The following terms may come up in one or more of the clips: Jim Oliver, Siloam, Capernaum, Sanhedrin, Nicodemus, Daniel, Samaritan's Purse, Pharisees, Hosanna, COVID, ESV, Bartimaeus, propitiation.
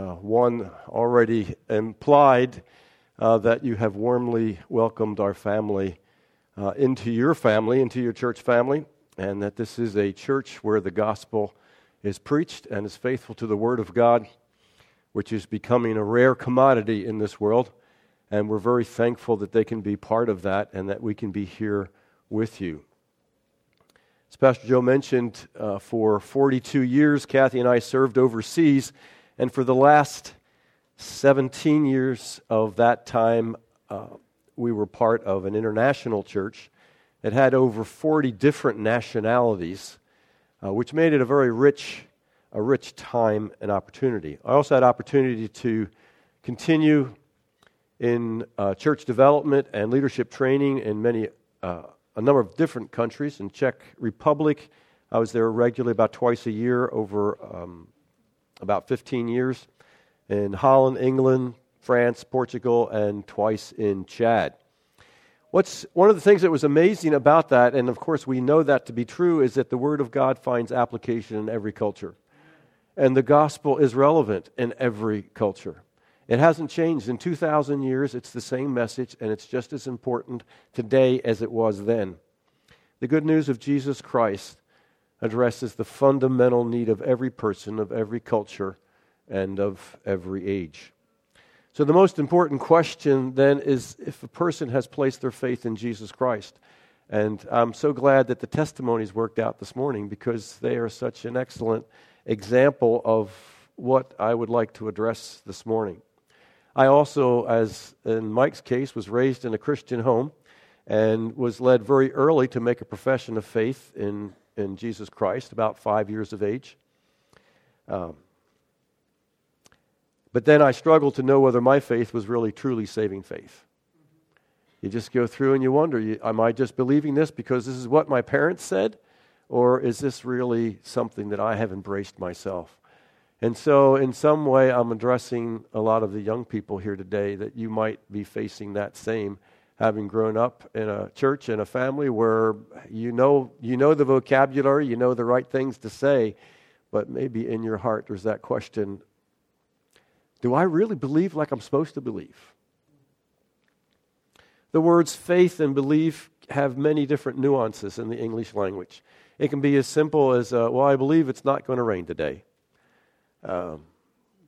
one already implied that you have warmly welcomed our family into your family, into your church family, and that this is a church where the gospel is preached and is faithful to the Word of God, which is becoming a rare commodity in this world. And we're very thankful that they can be part of that and that we can be here with you. As Pastor Joe mentioned, for 42 years, Kathy and I served overseas, and for the last 17 years of that time, we were part of an international church that had over 40 different nationalities, which made it a rich time and opportunity. I also had opportunity to continue in church development and leadership training in a number of different countries. In Czech Republic, I was there regularly about twice a year over about 15 years. In Holland, England, France, Portugal, and twice in Chad. One of the things that was amazing about that, and of course we know that to be true, is that the Word of God finds application in every culture. And the gospel is relevant in every culture. It hasn't changed. In 2,000 years, it's the same message, and it's just as important today as it was then. The good news of Jesus Christ addresses the fundamental need of every person, of every culture, and of every age. So the most important question then is if a person has placed their faith in Jesus Christ. And I'm so glad that the testimonies worked out this morning because they are such an excellent example of what I would like to address this morning. I also, as in Mike's case, was raised in a Christian home and was led very early to make a profession of faith in Jesus Christ, about 5 years of age. But then I struggled to know whether my faith was really truly saving faith. You just go through and you wonder, am I just believing this because this is what my parents said? Or is this really something that I have embraced myself? And so in some way, I'm addressing a lot of the young people here today that you might be facing that same, having grown up in a church and a family where you know the vocabulary, you know the right things to say, but maybe in your heart there's that question, do I really believe like I'm supposed to believe? The words faith and belief have many different nuances in the English language. It can be as simple as, well, I believe it's not going to rain today.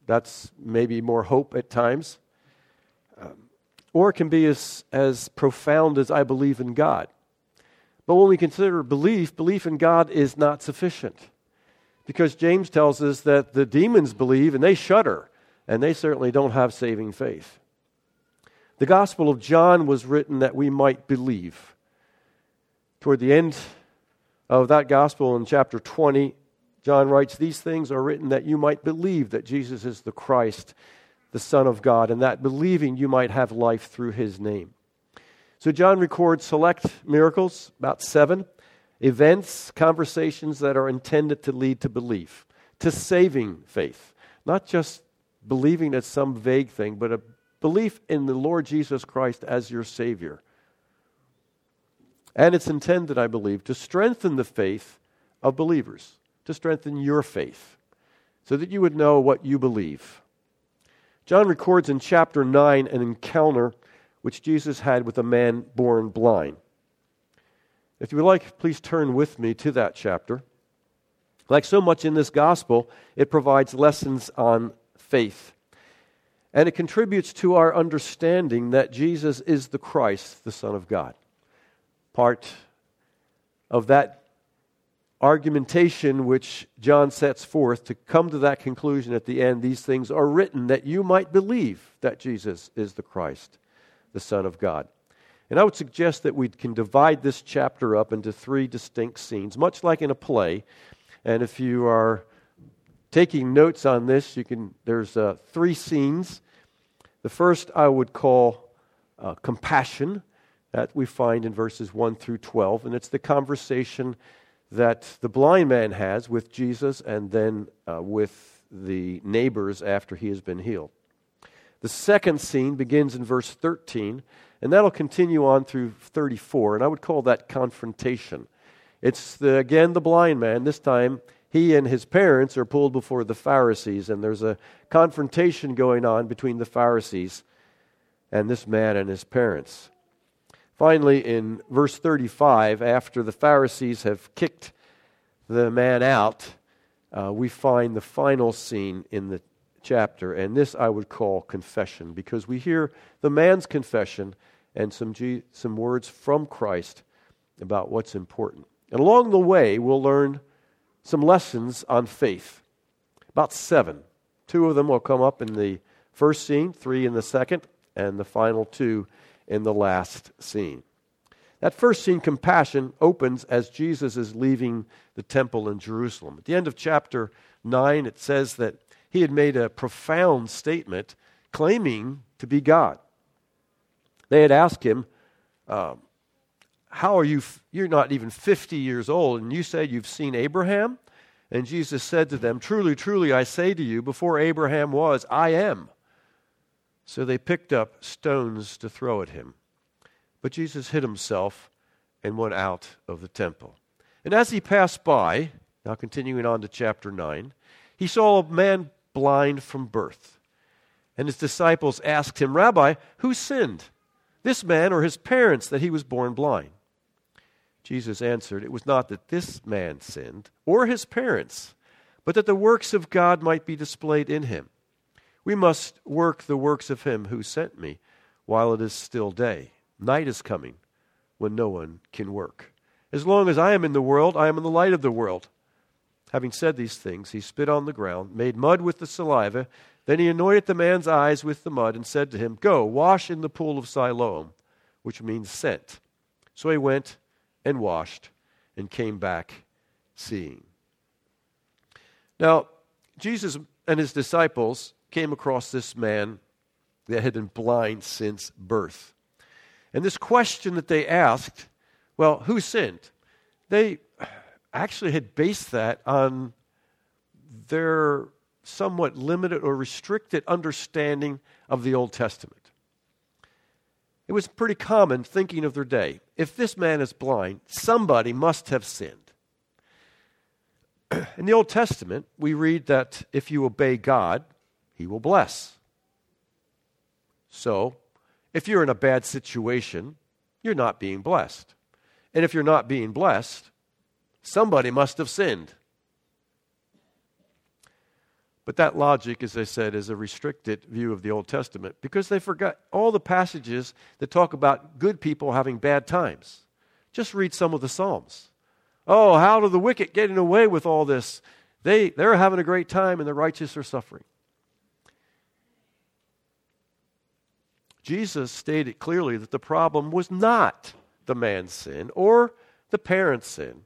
That's maybe more hope at times. Or it can be as profound as I believe in God. But when we consider belief in God is not sufficient. Because James tells us that the demons believe and they shudder. And they certainly don't have saving faith. The Gospel of John was written that we might believe. Toward the end of that Gospel in chapter 20, John writes, "These things are written that you might believe that Jesus is the Christ, the Son of God, and that believing you might have life through His name." So John records select miracles, about 7, events, conversations that are intended to lead to belief, to saving faith. Not just believing at some vague thing, but a belief in the Lord Jesus Christ as your Savior. And it's intended, I believe, to strengthen the faith of believers. To strengthen your faith, so that you would know what you believe. John records in chapter 9 an encounter which Jesus had with a man born blind. If you would like, please turn with me to that chapter. Like so much in this gospel, it provides lessons on faith. And it contributes to our understanding that Jesus is the Christ, the Son of God. Part of that argumentation which John sets forth to come to that conclusion at the end, these things are written that you might believe that Jesus is the Christ, the Son of God. And I would suggest that we can divide this chapter up into 3 distinct scenes, much like in a play. And if you are taking notes on this, there's 3 scenes. The first I would call compassion, that we find in verses 1 through 12, and it's the conversation that the blind man has with Jesus and then with the neighbors after he has been healed. The second scene begins in verse 13, and that'll continue on through 34, and I would call that confrontation. It's, again, the blind man. This time, he and his parents are pulled before the Pharisees, and there's a confrontation going on between the Pharisees and this man and his parents. Finally, in verse 35, after the Pharisees have kicked the man out, we find the final scene in the chapter, and this I would call confession, because we hear the man's confession and some words from Christ about what's important. And along the way, we'll learn some lessons on faith, about 7. 2 of them will come up in the first scene, 3 in the second, and the final 2 in the last scene. That first scene, compassion, opens as Jesus is leaving the temple in Jerusalem. At the end of chapter 9, it says that he had made a profound statement claiming to be God. They had asked him, how are you? You're not even 50 years old, and you said you've seen Abraham? And Jesus said to them, "Truly, truly, I say to you, before Abraham was, I am." So they picked up stones to throw at him. But Jesus hid himself and went out of the temple. And as he passed by, now continuing on to chapter 9, he saw a man blind from birth. And his disciples asked him, "Rabbi, who sinned, this man or his parents, that he was born blind?" Jesus answered, "It was not that this man sinned or his parents, but that the works of God might be displayed in him. We must work the works of him who sent me while it is still day. Night is coming when no one can work. As long as I am in the world, I am in the light of the world." Having said these things, he spit on the ground, made mud with the saliva. Then he anointed the man's eyes with the mud and said to him, "Go, wash in the pool of Siloam," which means sent. So he went and washed and came back seeing. Now, Jesus and his disciples came across this man that had been blind since birth. And this question that they asked, well, who sinned? They actually had based that on their somewhat limited or restricted understanding of the Old Testament. It was pretty common thinking of their day. If this man is blind, somebody must have sinned. In the Old Testament, we read that if you obey God, he will bless. So, if you're in a bad situation, you're not being blessed. And if you're not being blessed, somebody must have sinned. But that logic, as I said, is a restricted view of the Old Testament because they forgot all the passages that talk about good people having bad times. Just read some of the Psalms. Oh, how do the wicked get away with all this? They're having a great time and the righteous are suffering. Jesus stated clearly that the problem was not the man's sin or the parents' sin,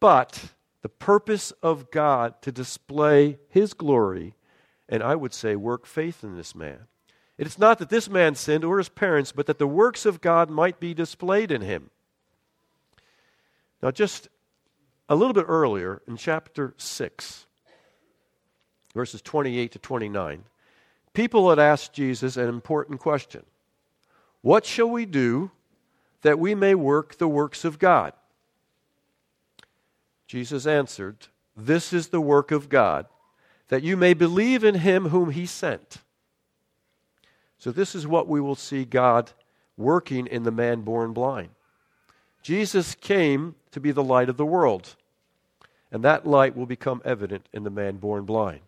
but the purpose of God to display his glory, and I would say work faith in this man. It's not that this man sinned or his parents, but that the works of God might be displayed in him. Now, just a little bit earlier in chapter 6, verses 28 to 29, people had asked Jesus an important question. What shall we do that we may work the works of God? Jesus answered, "This is the work of God, that you may believe in him whom he sent." So this is what we will see God working in the man born blind. Jesus came to be the light of the world, and that light will become evident in the man born blind.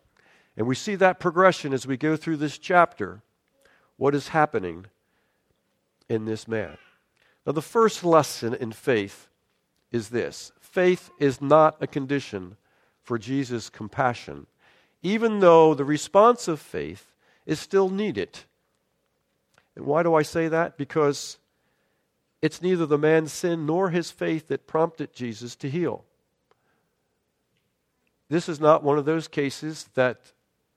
And we see that progression as we go through this chapter, what is happening in this man. Now, the first lesson in faith is this. Faith is not a condition for Jesus' compassion, even though the response of faith is still needed. And why do I say that? Because it's neither the man's sin nor his faith that prompted Jesus to heal. This is not one of those cases that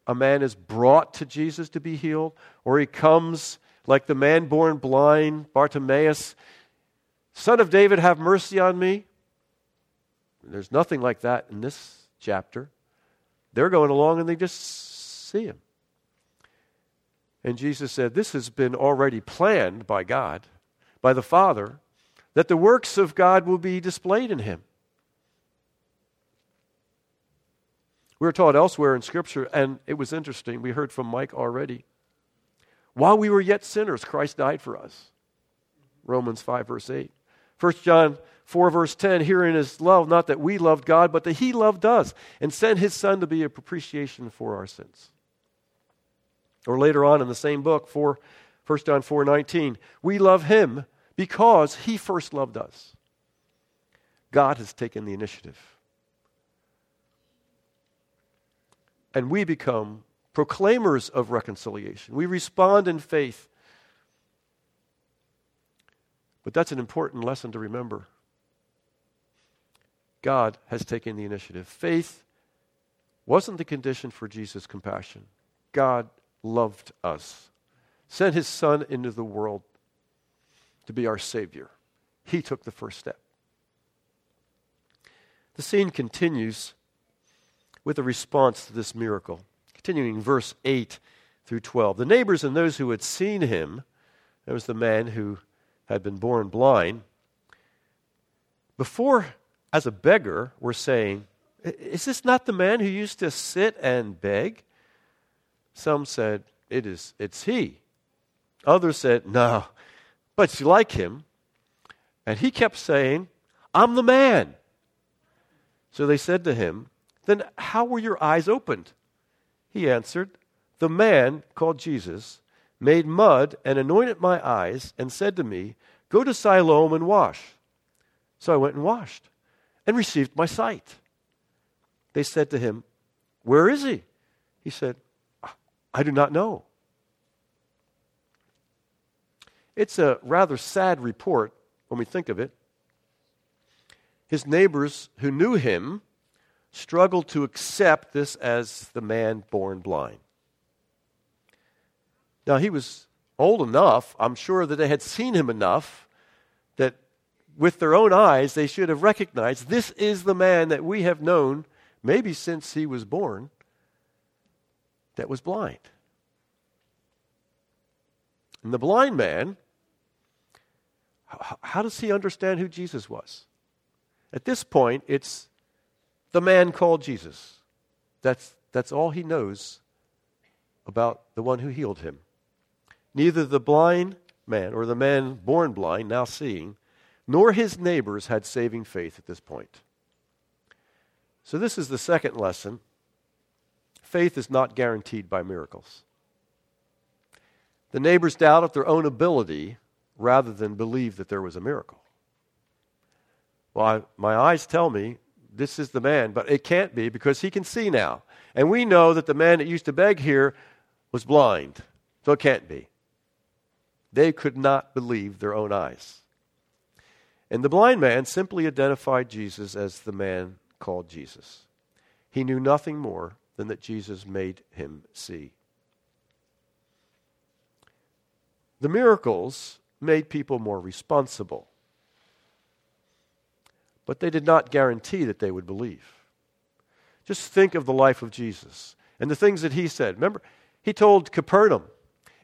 a man is brought to Jesus to be healed, or he comes like the man born blind, Bartimaeus, "Son of David, have mercy on me." There's nothing like that in this chapter. They're going along and they just see him. And Jesus said, this has been already planned by God, by the Father, that the works of God will be displayed in him. We were taught elsewhere in Scripture, and it was interesting. We heard from Mike already. While we were yet sinners, Christ died for us. Romans 5, verse 8. 1 John 4, verse 10, herein is love, not that we loved God, but that He loved us and sent His Son to be a propitiation for our sins. Or later on in the same book, 1 John 4, 19, we love Him because He first loved us. God has taken the initiative. And we become proclaimers of reconciliation. We respond in faith. But that's an important lesson to remember. God has taken the initiative. Faith wasn't the condition for Jesus' compassion. God loved us, sent His Son into the world to be our Savior. He took the first step. The scene continues with a response to this miracle. Continuing verse 8 through 12. The neighbors and those who had seen him, that was the man who had been born blind, before as a beggar were saying, is this not the man who used to sit and beg? Some said, it's he. Others said, no, but you like him. And he kept saying, I'm the man. So they said to him, then how were your eyes opened? He answered, the man, called Jesus, made mud and anointed my eyes and said to me, go to Siloam and wash. So I went and washed and received my sight. They said to him, where is he? He said, I do not know. It's a rather sad report when we think of it. His neighbors who knew him struggled to accept this as the man born blind. Now, he was old enough, I'm sure that they had seen him enough, that with their own eyes they should have recognized this is the man that we have known, maybe since he was born, that was blind. And the blind man, how does he understand who Jesus was? At this point, it's the man called Jesus. That's all he knows about the one who healed him. Neither the blind man or the man born blind, now seeing, nor his neighbors had saving faith at this point. So this is the second lesson. Faith is not guaranteed by miracles. The neighbors doubted their own ability rather than believe that there was a miracle. Well, my eyes tell me this is the man, but it can't be because he can see now. And we know that the man that used to beg here was blind, so it can't be. They could not believe their own eyes. And the blind man simply identified Jesus as the man called Jesus. He knew nothing more than that Jesus made him see. The miracles made people more responsible, but they did not guarantee that they would believe. Just think of the life of Jesus and the things that he said. Remember, he told Capernaum,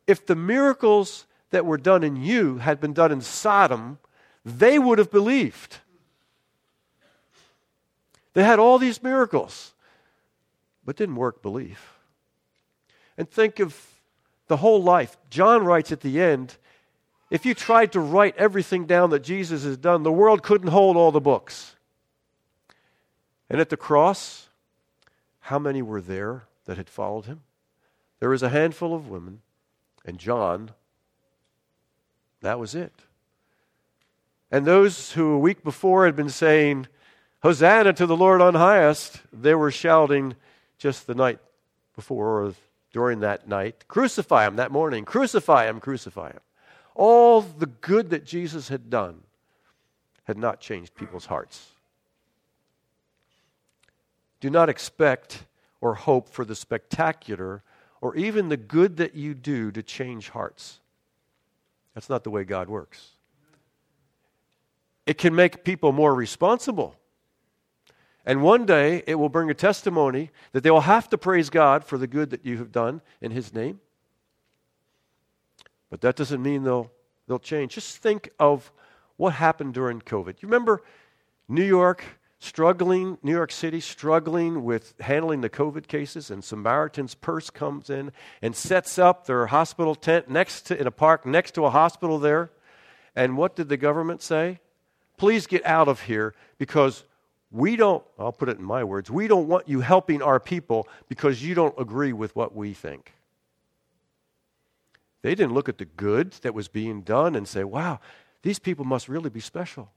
if the miracles that were done in you had been done in Sodom, they would have believed. They had all these miracles, but didn't work belief. And think of the whole life. John writes at the end, if you tried to write everything down that Jesus has done, the world couldn't hold all the books. And at the cross, how many were there that had followed him? There was a handful of women, and John, that was it. And those who a week before had been saying, Hosanna to the Lord on highest, they were shouting just the night before or during that night, crucify him that morning, crucify him, crucify him. All the good that Jesus had done had not changed people's hearts. Do not expect or hope for the spectacular or even the good that you do to change hearts. That's not the way God works. It can make people more responsible. And one day it will bring a testimony that they will have to praise God for the good that you have done in His name. But that doesn't mean they'll change. Just think of what happened during COVID. You remember New York, struggling, New York City, struggling with handling the COVID cases, and Samaritan's Purse comes in and sets up their hospital tent in a park next to a hospital there. And what did the government say? Please get out of here because I'll put it in my words, we don't want you helping our people because you don't agree with what we think. They didn't look at the good that was being done and say, wow, these people must really be special.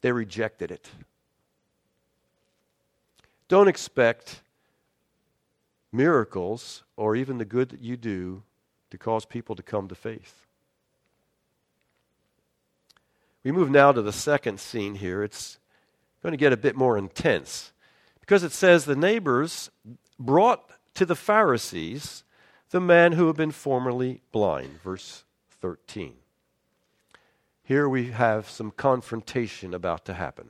They rejected it. Don't expect miracles or even the good that you do to cause people to come to faith. We move now to the second scene here. It's going to get a bit more intense because it says the neighbors brought to the Pharisees the man who had been formerly blind, verse 13. Here we have some confrontation about to happen.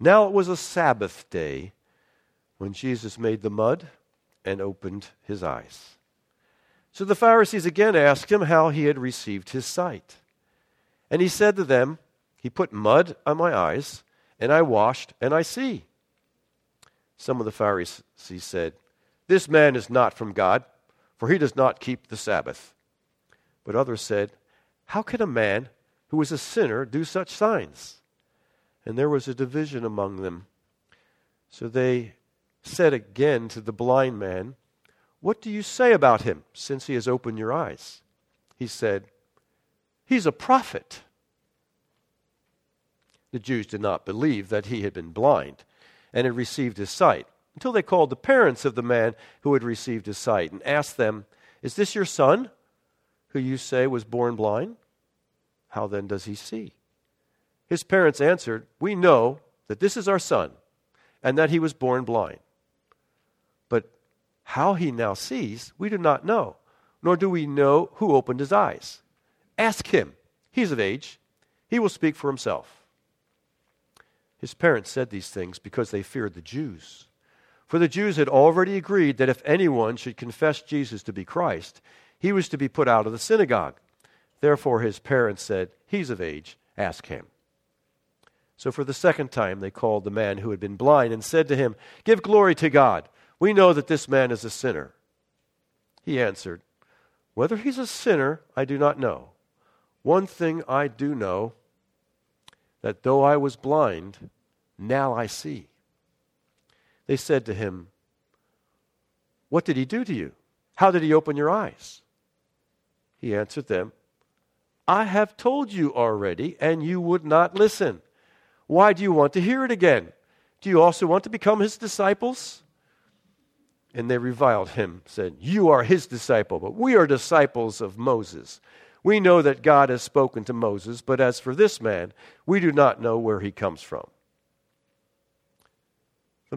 Now it was a Sabbath day when Jesus made the mud and opened his eyes. So the Pharisees again asked him how he had received his sight. And he said to them, he put mud on my eyes, and I washed, and I see. Some of the Pharisees said, this man is not from God, for he does not keep the Sabbath. But others said, how can a man who is a sinner do such signs? And there was a division among them. So they said again to the blind man, what do you say about him, since he has opened your eyes? He said, he's a prophet. The Jews did not believe that he had been blind and had received his sight, until they called the parents of the man who had received his sight and asked them, is this your son, who you say was born blind? How then does he see? His parents answered, we know that this is our son and that he was born blind. But how he now sees, we do not know, nor do we know who opened his eyes. Ask him. He's of age. He will speak for himself. His parents said these things because they feared the Jews. For the Jews had already agreed that if anyone should confess Jesus to be Christ, he was to be put out of the synagogue. Therefore his parents said, he's of age, ask him. So for the second time they called the man who had been blind and said to him, give glory to God. We know that this man is a sinner. He answered, whether he's a sinner, I do not know. One thing I do know, that though I was blind, now I see. They said to him, what did he do to you? How did he open your eyes? He answered them, I have told you already, and you would not listen. Why do you want to hear it again? Do you also want to become his disciples? And they reviled him, said, you are his disciple, but we are disciples of Moses. We know that God has spoken to Moses, but as for this man, we do not know where he comes from. The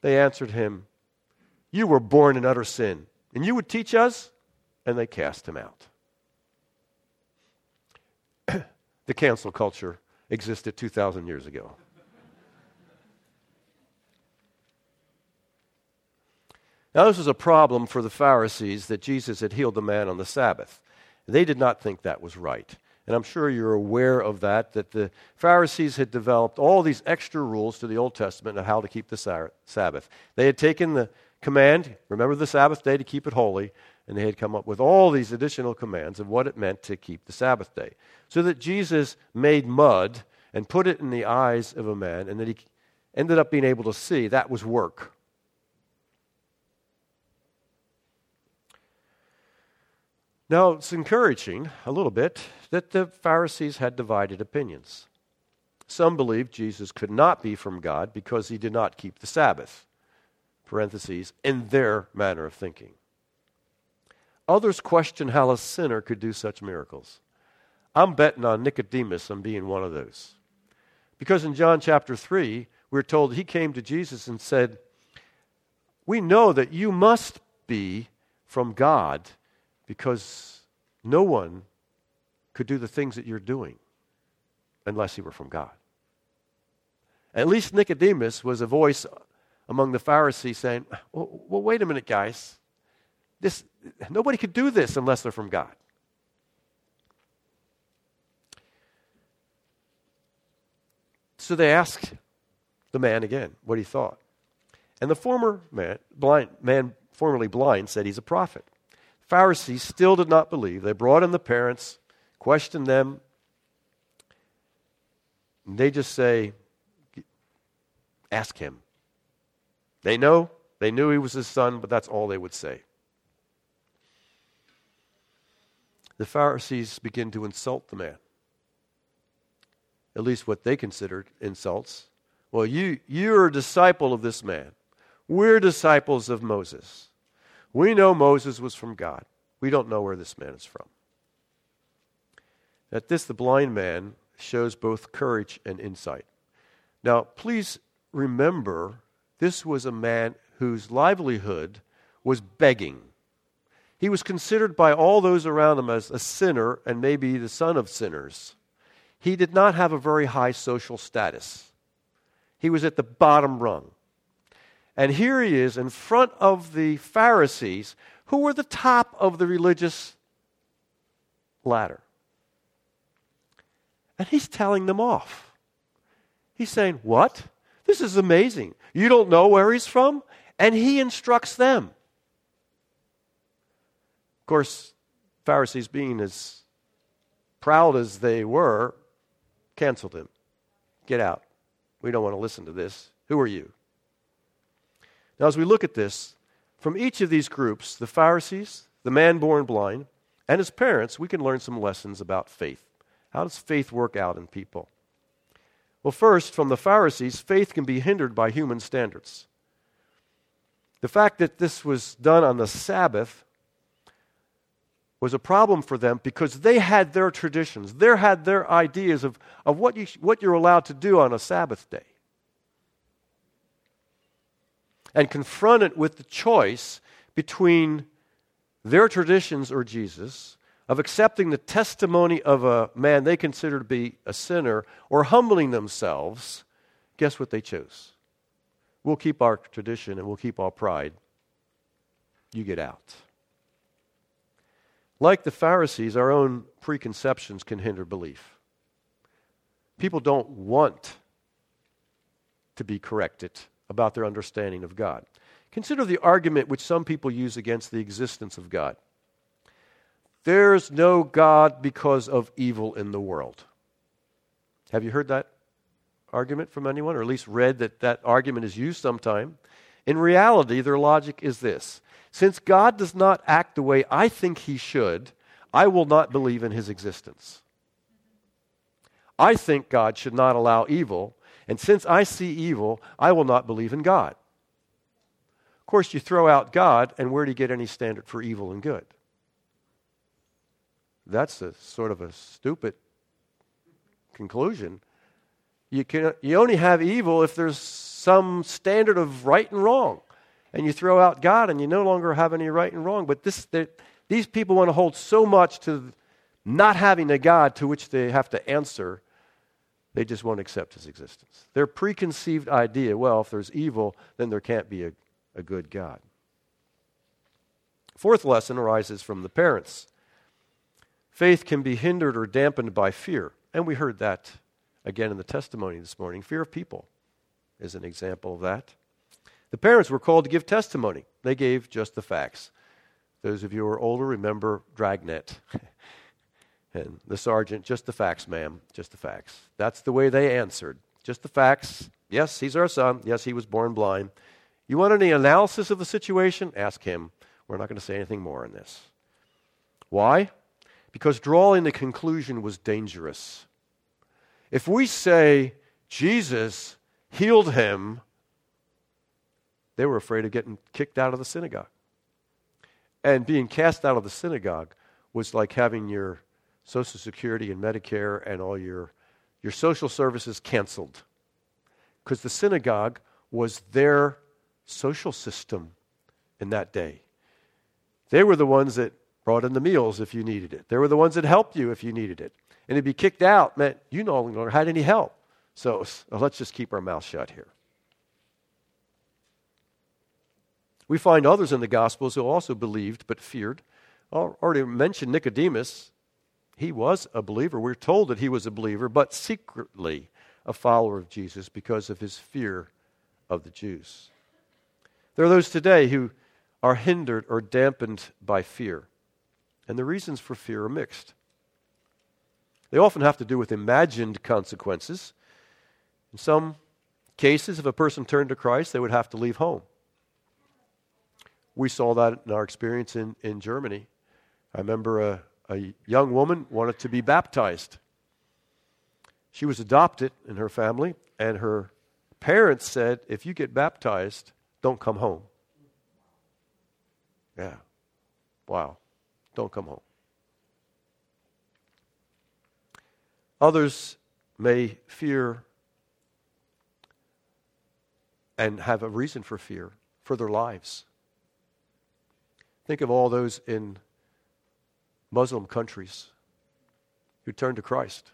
They answered him, you were born in utter sin, and you would teach us? And they cast him out. The cancel culture existed 2,000 years ago. Now, this was a problem for the Pharisees that Jesus had healed the man on the Sabbath. They did not think that was right. And I'm sure you're aware of that the Pharisees had developed all these extra rules to the Old Testament of how to keep the Sabbath. They had taken the command, remember the Sabbath day to keep it holy, and they had come up with all these additional commands of what it meant to keep the Sabbath day. So that Jesus made mud and put it in the eyes of a man, and that he ended up being able to see, that was work. Now, it's encouraging, a little bit, that the Pharisees had divided opinions. Some believed Jesus could not be from God because he did not keep the Sabbath, parentheses, in their manner of thinking. Others questioned how a sinner could do such miracles. I'm betting on Nicodemus on being one of those. Because in John chapter 3, we're told he came to Jesus and said, "We know that you must be from God because no one could do the things that you're doing unless he were from God." At least Nicodemus was a voice among the Pharisees saying, well, wait a minute, guys. Nobody could do this unless they're from God. So they asked the man again what he thought. And the formerly blind, said he's a prophet. The Pharisees still did not believe. They brought in the parents, questioned them. And they just say, ask him. They knew he was his son, but that's all they would say. The Pharisees begin to insult the man. At least what they considered insults. Well, you're a disciple of this man. We're disciples of Moses. We know Moses was from God. We don't know where this man is from. At this, the blind man shows both courage and insight. Now, please remember, this was a man whose livelihood was begging. He was considered by all those around him as a sinner and maybe the son of sinners. He did not have a very high social status. He was at the bottom rung. And here he is in front of the Pharisees, who were the top of the religious ladder. And he's telling them off. He's saying, what? This is amazing. You don't know where he's from? And he instructs them. Of course, Pharisees, being as proud as they were, canceled him. Get out. We don't want to listen to this. Who are you? Now, as we look at this, from each of these groups, the Pharisees, the man born blind, and his parents, we can learn some lessons about faith. How does faith work out in people? Well, first, from the Pharisees, faith can be hindered by human standards. The fact that this was done on the Sabbath was a problem for them because they had their traditions. They had their ideas of what you're allowed to do on a Sabbath day. And confronted with the choice between their traditions or Jesus, of accepting the testimony of a man they consider to be a sinner, or humbling themselves, guess what they chose? We'll keep our tradition and we'll keep our pride. You get out. Like the Pharisees, our own preconceptions can hinder belief. People don't want to be corrected about their understanding of God. Consider the argument which some people use against the existence of God. There's no God because of evil in the world. Have you heard that argument from anyone, or at least read that argument is used sometime? In reality, their logic is this. Since God does not act the way I think he should, I will not believe in his existence. I think God should not allow evil, and since I see evil, I will not believe in God. Of course, you throw out God, and where do you get any standard for evil and good? That's a sort of a stupid conclusion. You only have evil if there's some standard of right and wrong. And you throw out God and you no longer have any right and wrong. But these people want to hold so much to not having a God to which they have to answer, they just won't accept his existence. Their preconceived idea, well, if there's evil, then there can't be a good God. Fourth lesson arises from the parents. Faith can be hindered or dampened by fear. And we heard that again in the testimony this morning. Fear of people is an example of that. The parents were called to give testimony. They gave just the facts. Those of you who are older remember Dragnet. And the sergeant, just the facts, ma'am, just the facts. That's the way they answered. Just the facts. Yes, he's our son. Yes, he was born blind. You want any analysis of the situation? Ask him. We're not going to say anything more on this. Why? Because drawing the conclusion was dangerous. If we say Jesus healed him, they were afraid of getting kicked out of the synagogue. And being cast out of the synagogue was like having your Social Security and Medicare and all your your social services canceled. Because the synagogue was their social system in that day. They were the ones that brought in the meals if you needed it. They were the ones that helped you if you needed it. And to be kicked out meant you no longer had any help. So let's just keep our mouth shut here. We find others in the Gospels who also believed but feared. I already mentioned Nicodemus. He was a believer. We're told that he was a believer, but secretly a follower of Jesus because of his fear of the Jews. There are those today who are hindered or dampened by fear. And the reasons for fear are mixed. They often have to do with imagined consequences. In some cases, if a person turned to Christ, they would have to leave home. We saw that in our experience in Germany. I remember a young woman wanted to be baptized. She was adopted in her family, and her parents said, if you get baptized, don't come home. Yeah. Wow. Don't come home. Others may fear and have a reason for fear for their lives. Think of all those in Muslim countries who turn to Christ,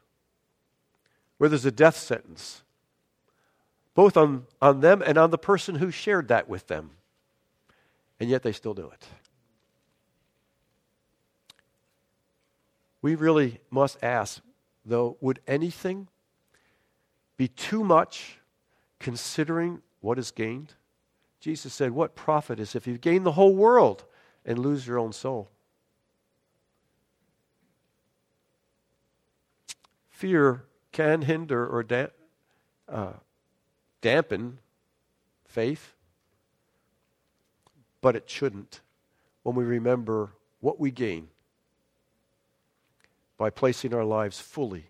where there's a death sentence, both on them and on the person who shared that with them. And yet they still do it. We really must ask, though, would anything be too much considering what is gained? Jesus said, what profit is if you gain the whole world and lose your own soul? Fear can hinder or dampen faith, but it shouldn't when we remember what we gain by placing our lives fully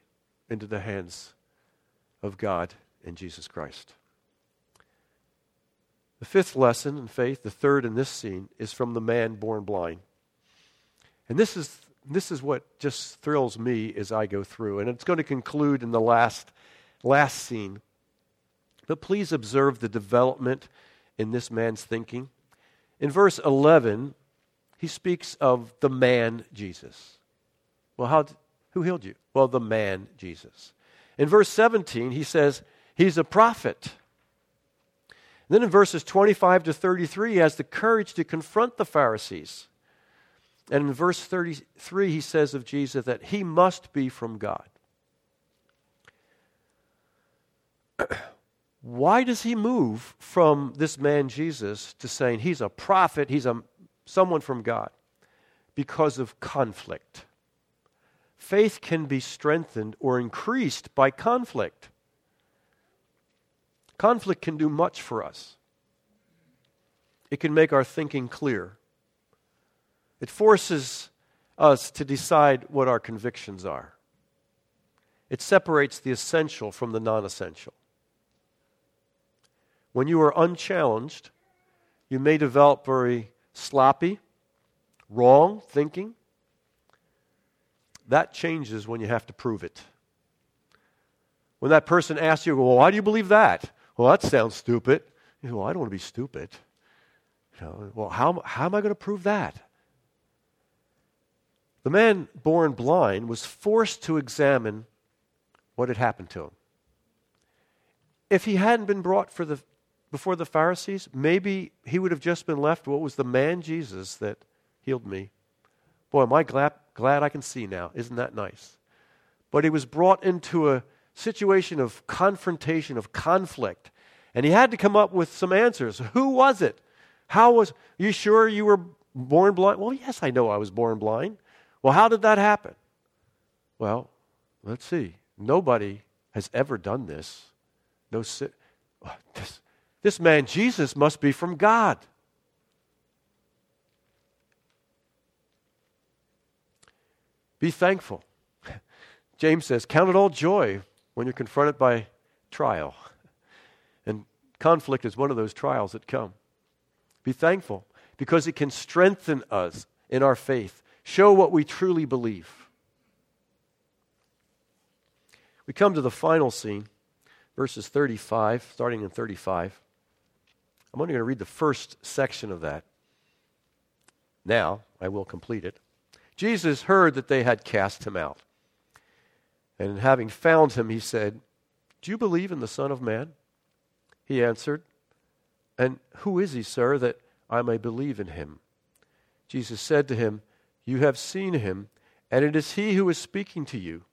into the hands of God and Jesus Christ. The fifth lesson in faith, the third in this scene, is from the man born blind. And this is what just thrills me as I go through. And it's going to conclude in the last scene. But please observe the development in this man's thinking. In verse 11, he speaks of the man Jesus. Well, who healed you? Well, the man Jesus. In verse 17, he says, he's a prophet. And then in verses 25 to 33, he has the courage to confront the Pharisees. And in verse 33, he says of Jesus that he must be from God. Why does he move from this man Jesus to saying he's a prophet, he's someone from God? Because of conflict. Faith can be strengthened or increased by conflict. Conflict can do much for us. It can make our thinking clear. It forces us to decide what our convictions are. It separates the essential from the non-essential. When you are unchallenged, you may develop very sloppy, wrong thinking. That changes when you have to prove it. When that person asks you, well, why do you believe that? Well, that sounds stupid. You say, well, I don't want to be stupid. You know, well, how am I going to prove that? The man born blind was forced to examine what had happened to him. If he hadn't been brought before the Pharisees, maybe he would have just been left, what was the man Jesus that healed me? Boy, am I glad I can see now. Isn't that nice? But he was brought into a situation of confrontation, of conflict, and he had to come up with some answers. Who was it? You sure you were born blind? Well, yes, I know I was born blind. Well, how did that happen? Well, let's see. Nobody has ever done this. This man, Jesus, must be from God. Be thankful. James says, count it all joy when you're confronted by trial. And conflict is one of those trials that come. Be thankful because it can strengthen us in our faith. Show what we truly believe. We come to the final scene, verses 35, starting in 35. I'm only going to read the first section of that. Now, I will complete it. Jesus heard that they had cast him out. And having found him, he said, "Do you believe in the Son of Man?" He answered, "And who is he, sir, that I may believe in him?" Jesus said to him, "You have seen him, and it is he who is speaking to you."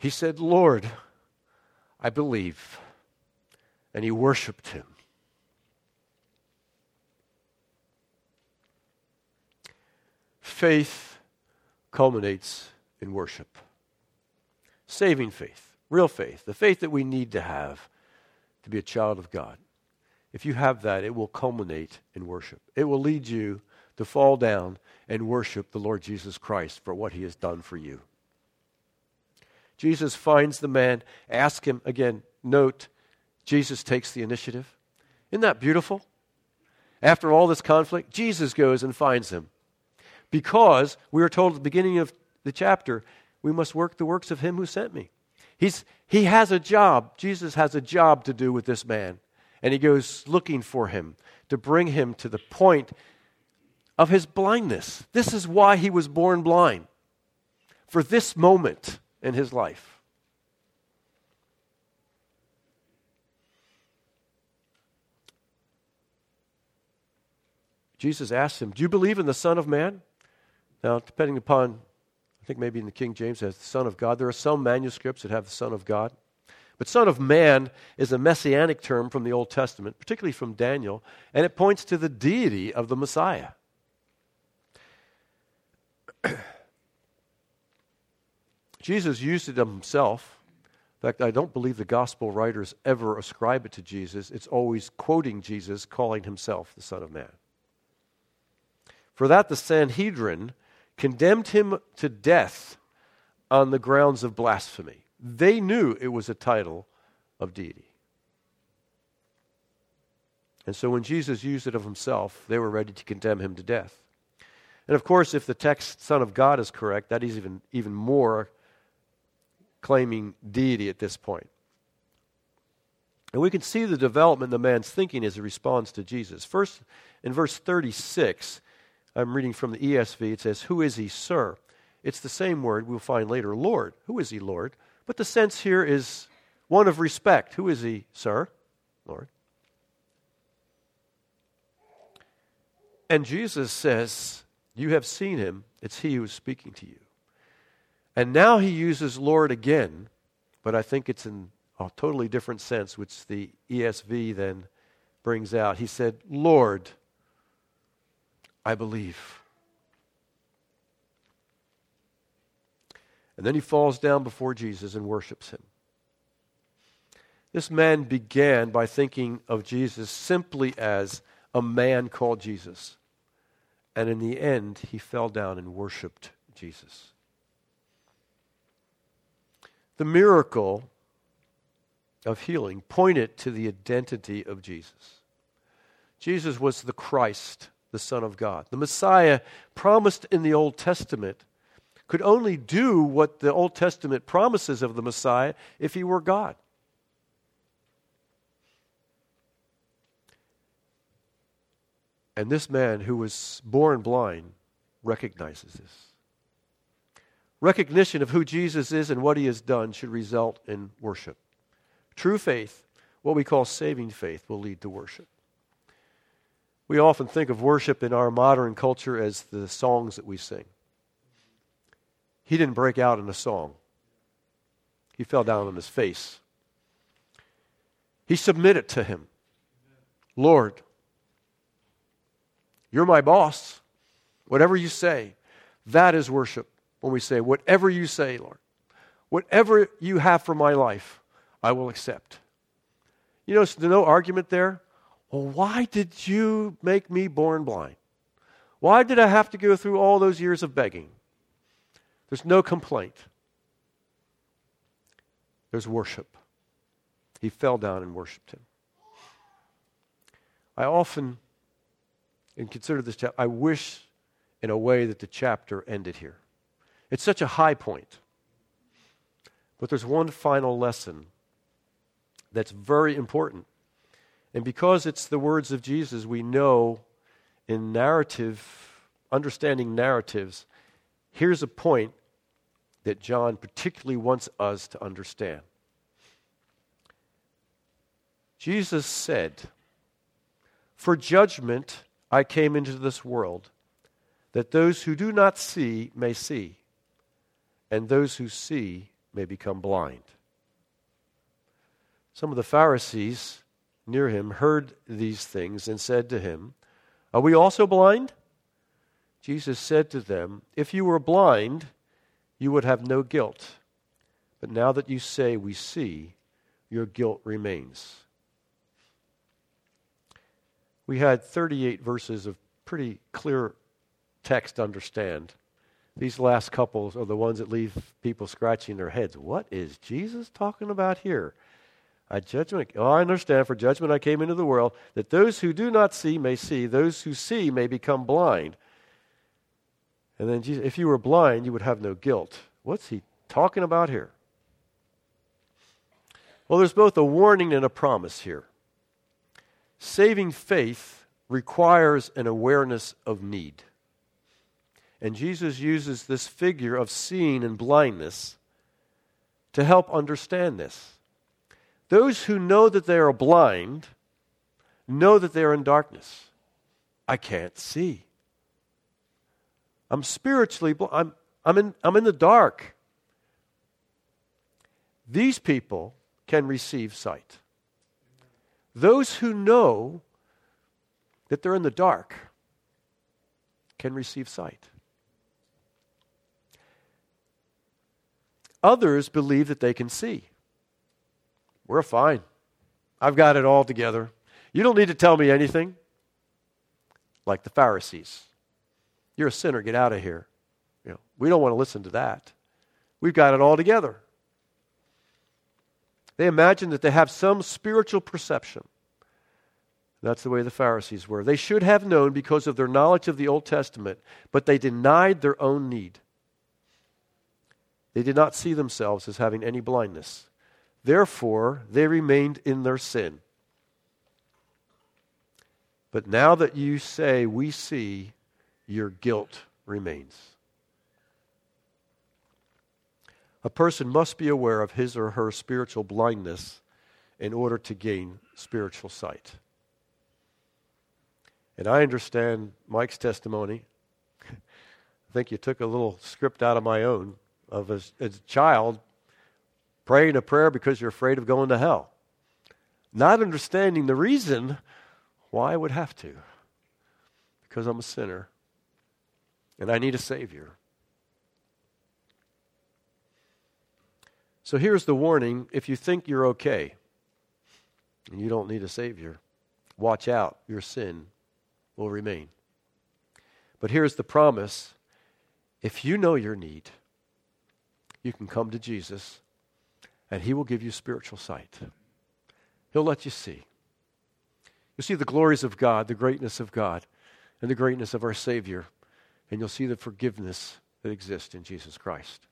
He said, "Lord, I believe." And he worshiped him. Faith culminates in worship. Saving faith, real faith, the faith that we need to have to be a child of God. If you have that, it will culminate in worship. It will lead you to fall down and worship the Lord Jesus Christ for what he has done for you. Jesus finds the man, asks him again, note, Jesus takes the initiative. Isn't that beautiful? After all this conflict, Jesus goes and finds him. Because we are told at the beginning of the chapter, we must work the works of him who sent me. He has a job. Jesus has a job to do with this man. And he goes looking for him to bring him to the point of his blindness. This is why he was born blind. For this moment in his life. Jesus asked him, "Do you believe in the Son of Man?" Now, depending upon, I think maybe in the King James, it has the Son of God. There are some manuscripts that have the Son of God. But Son of Man is a messianic term from the Old Testament, particularly from Daniel, and it points to the deity of the Messiah. Jesus used it himself. In fact, I don't believe the gospel writers ever ascribe it to Jesus. It's always quoting Jesus, calling himself the Son of Man. For that, the Sanhedrin condemned him to death on the grounds of blasphemy. They knew it was a title of deity. And so when Jesus used it of himself, they were ready to condemn him to death. And of course, if the text Son of God is correct, that is even more claiming deity at this point. And we can see the development in the man's thinking as he responds to Jesus. First, in verse 36, I'm reading from the ESV. It says, "Who is he, sir?" It's the same word we'll find later, Lord. Who is he, Lord? But the sense here is one of respect. Who is he, sir? Lord. And Jesus says, "You have seen him. It's he who is speaking to you." And now he uses Lord again, but I think it's in a totally different sense, which the ESV then brings out. He said, "Lord, I believe." And then he falls down before Jesus and worships him. This man began by thinking of Jesus simply as a man called Jesus. And in the end, he fell down and worshiped Jesus. The miracle of healing pointed to the identity of Jesus. Jesus was the Christ, the Son of God. The Messiah promised in the Old Testament could only do what the Old Testament promises of the Messiah if he were God. And this man who was born blind recognizes this. Recognition of who Jesus is and what he has done should result in worship. True faith, what we call saving faith, will lead to worship. We often think of worship in our modern culture as the songs that we sing. He didn't break out in a song. He fell down on his face. He submitted to him. "Lord, you're my boss. Whatever you say," that is worship. When we say, "Whatever you say, Lord, whatever you have for my life, I will accept." You know, there's no argument there. "Well, why did you make me born blind? Why did I have to go through all those years of begging?" There's no complaint. There's worship. He fell down and worshiped him. I often, and consider this chapter, I wish in a way that the chapter ended here. It's such a high point. But there's one final lesson that's very important. And because it's the words of Jesus, we know in narrative, understanding narratives, here's a point that John particularly wants us to understand. Jesus said, "For judgment I came into this world, that those who do not see may see, and those who see may become blind." Some of the Pharisees near him heard these things and said to him, "Are we also blind?" Jesus said to them, "If you were blind, you would have no guilt. But now that you say we see, your guilt remains." We had 38 verses of pretty clear text to understand. These last couple are the ones that leave people scratching their heads. What is Jesus talking about here? I understand, for judgment I came into the world, that those who do not see may see, those who see may become blind. And then Jesus, if you were blind, you would have no guilt. What's he talking about here? Well, there's both a warning and a promise here. Saving faith requires an awareness of need. And Jesus uses this figure of seeing and blindness to help understand this. Those who know that they are blind know that they are in darkness. I can't see. I'm spiritually blind. I'm in the dark. These people can receive sight. Those who know that they're in the dark can receive sight. Others believe that they can see. We're fine. I've got it all together. You don't need to tell me anything. Like the Pharisees. You're a sinner. Get out of here. You know, we don't want to listen to that. We've got it all together. They imagine that they have some spiritual perception. That's the way the Pharisees were. They should have known because of their knowledge of the Old Testament, but they denied their own need. They did not see themselves as having any blindness. Therefore, they remained in their sin. But now that you say, we see, your guilt remains. A person must be aware of his or her spiritual blindness in order to gain spiritual sight. And I understand Mike's testimony. I think you took a little script out of my own, of as a child, praying a prayer because you're afraid of going to hell. Not understanding the reason why I would have to. Because I'm a sinner. And I need a Savior. So here's the warning. If you think you're okay, and you don't need a Savior, watch out. Your sin will remain. But here's the promise. If you know your need, you can come to Jesus, and he will give you spiritual sight. He'll let you see. You'll see the glories of God, the greatness of God, and the greatness of our Savior. And you'll see the forgiveness that exists in Jesus Christ.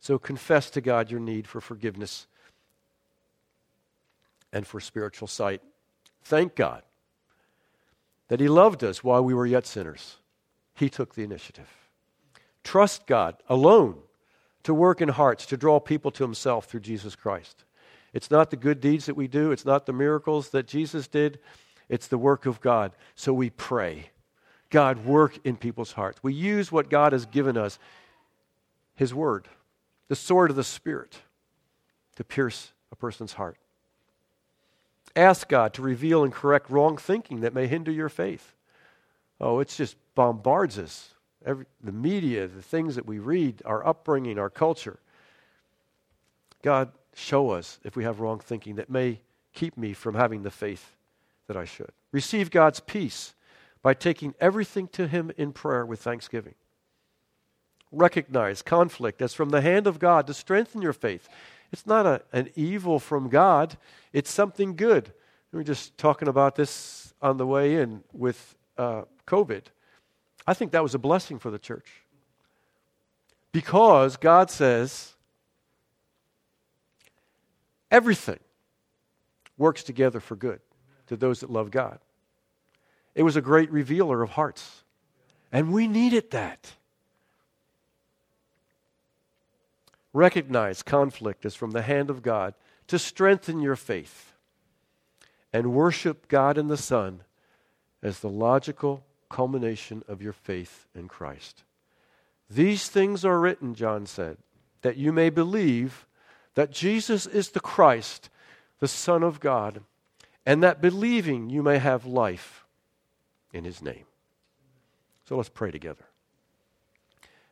So confess to God your need for forgiveness and for spiritual sight. Thank God that he loved us while we were yet sinners. He took the initiative. Trust God alone to work in hearts, to draw people to himself through Jesus Christ. It's not the good deeds that we do. It's not the miracles that Jesus did. It's the work of God. So we pray. God, work in people's hearts. We use what God has given us, his word, the sword of the Spirit, to pierce a person's heart. Ask God to reveal and correct wrong thinking that may hinder your faith. Oh, it just bombards us. The media, the things that we read, our upbringing, our culture. God, show us if we have wrong thinking that may keep me from having the faith that I should. Receive God's peace by taking everything to him in prayer with thanksgiving. Recognize conflict as from the hand of God to strengthen your faith. It's not an evil from God. It's something good. We were just talking about this on the way in with COVID. I think that was a blessing for the church. Because God says everything works together for good to those that love God. It was a great revealer of hearts. And we needed that. Recognize conflict is from the hand of God to strengthen your faith, and worship God in the Son as the logical culmination of your faith in Christ. These things are written, John said, that you may believe that Jesus is the Christ, the Son of God, and that believing you may have life in His name. So let's pray together.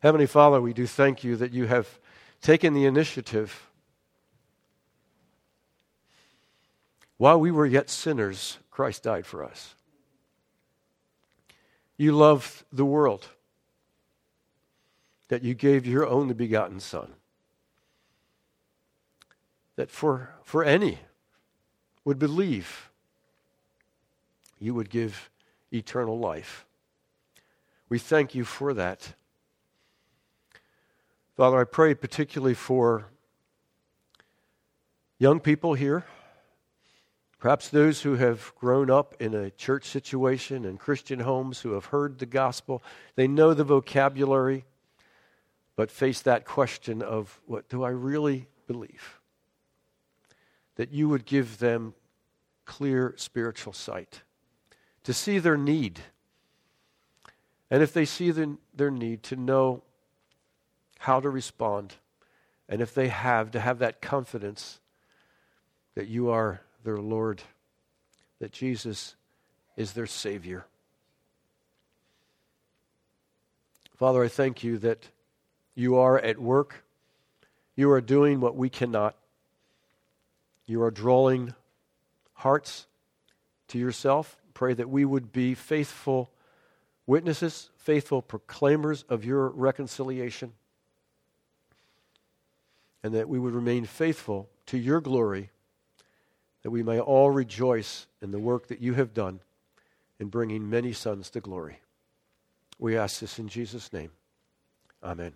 Heavenly Father, we do thank you that you have taken the initiative while we were yet sinners. Christ died for us. You loved the world that you gave your only begotten Son, that for any would believe, you would give eternal life. We thank you for that. Father, I pray particularly for young people here, perhaps those who have grown up in a church situation and Christian homes, who have heard the gospel. They know the vocabulary, but face that question of, what do I really believe? That you would give them clear spiritual sight to see their need. And if they see their need, to know how to respond. And if they have, to have that confidence that you are their Lord, that Jesus is their Savior. Father, I thank you that you are at work. You are doing what we cannot. You are drawing hearts to yourself. Pray that we would be faithful witnesses, faithful proclaimers of your reconciliation, and that we would remain faithful to your glory, that we may all rejoice in the work that you have done in bringing many sons to glory. We ask this in Jesus' name. Amen.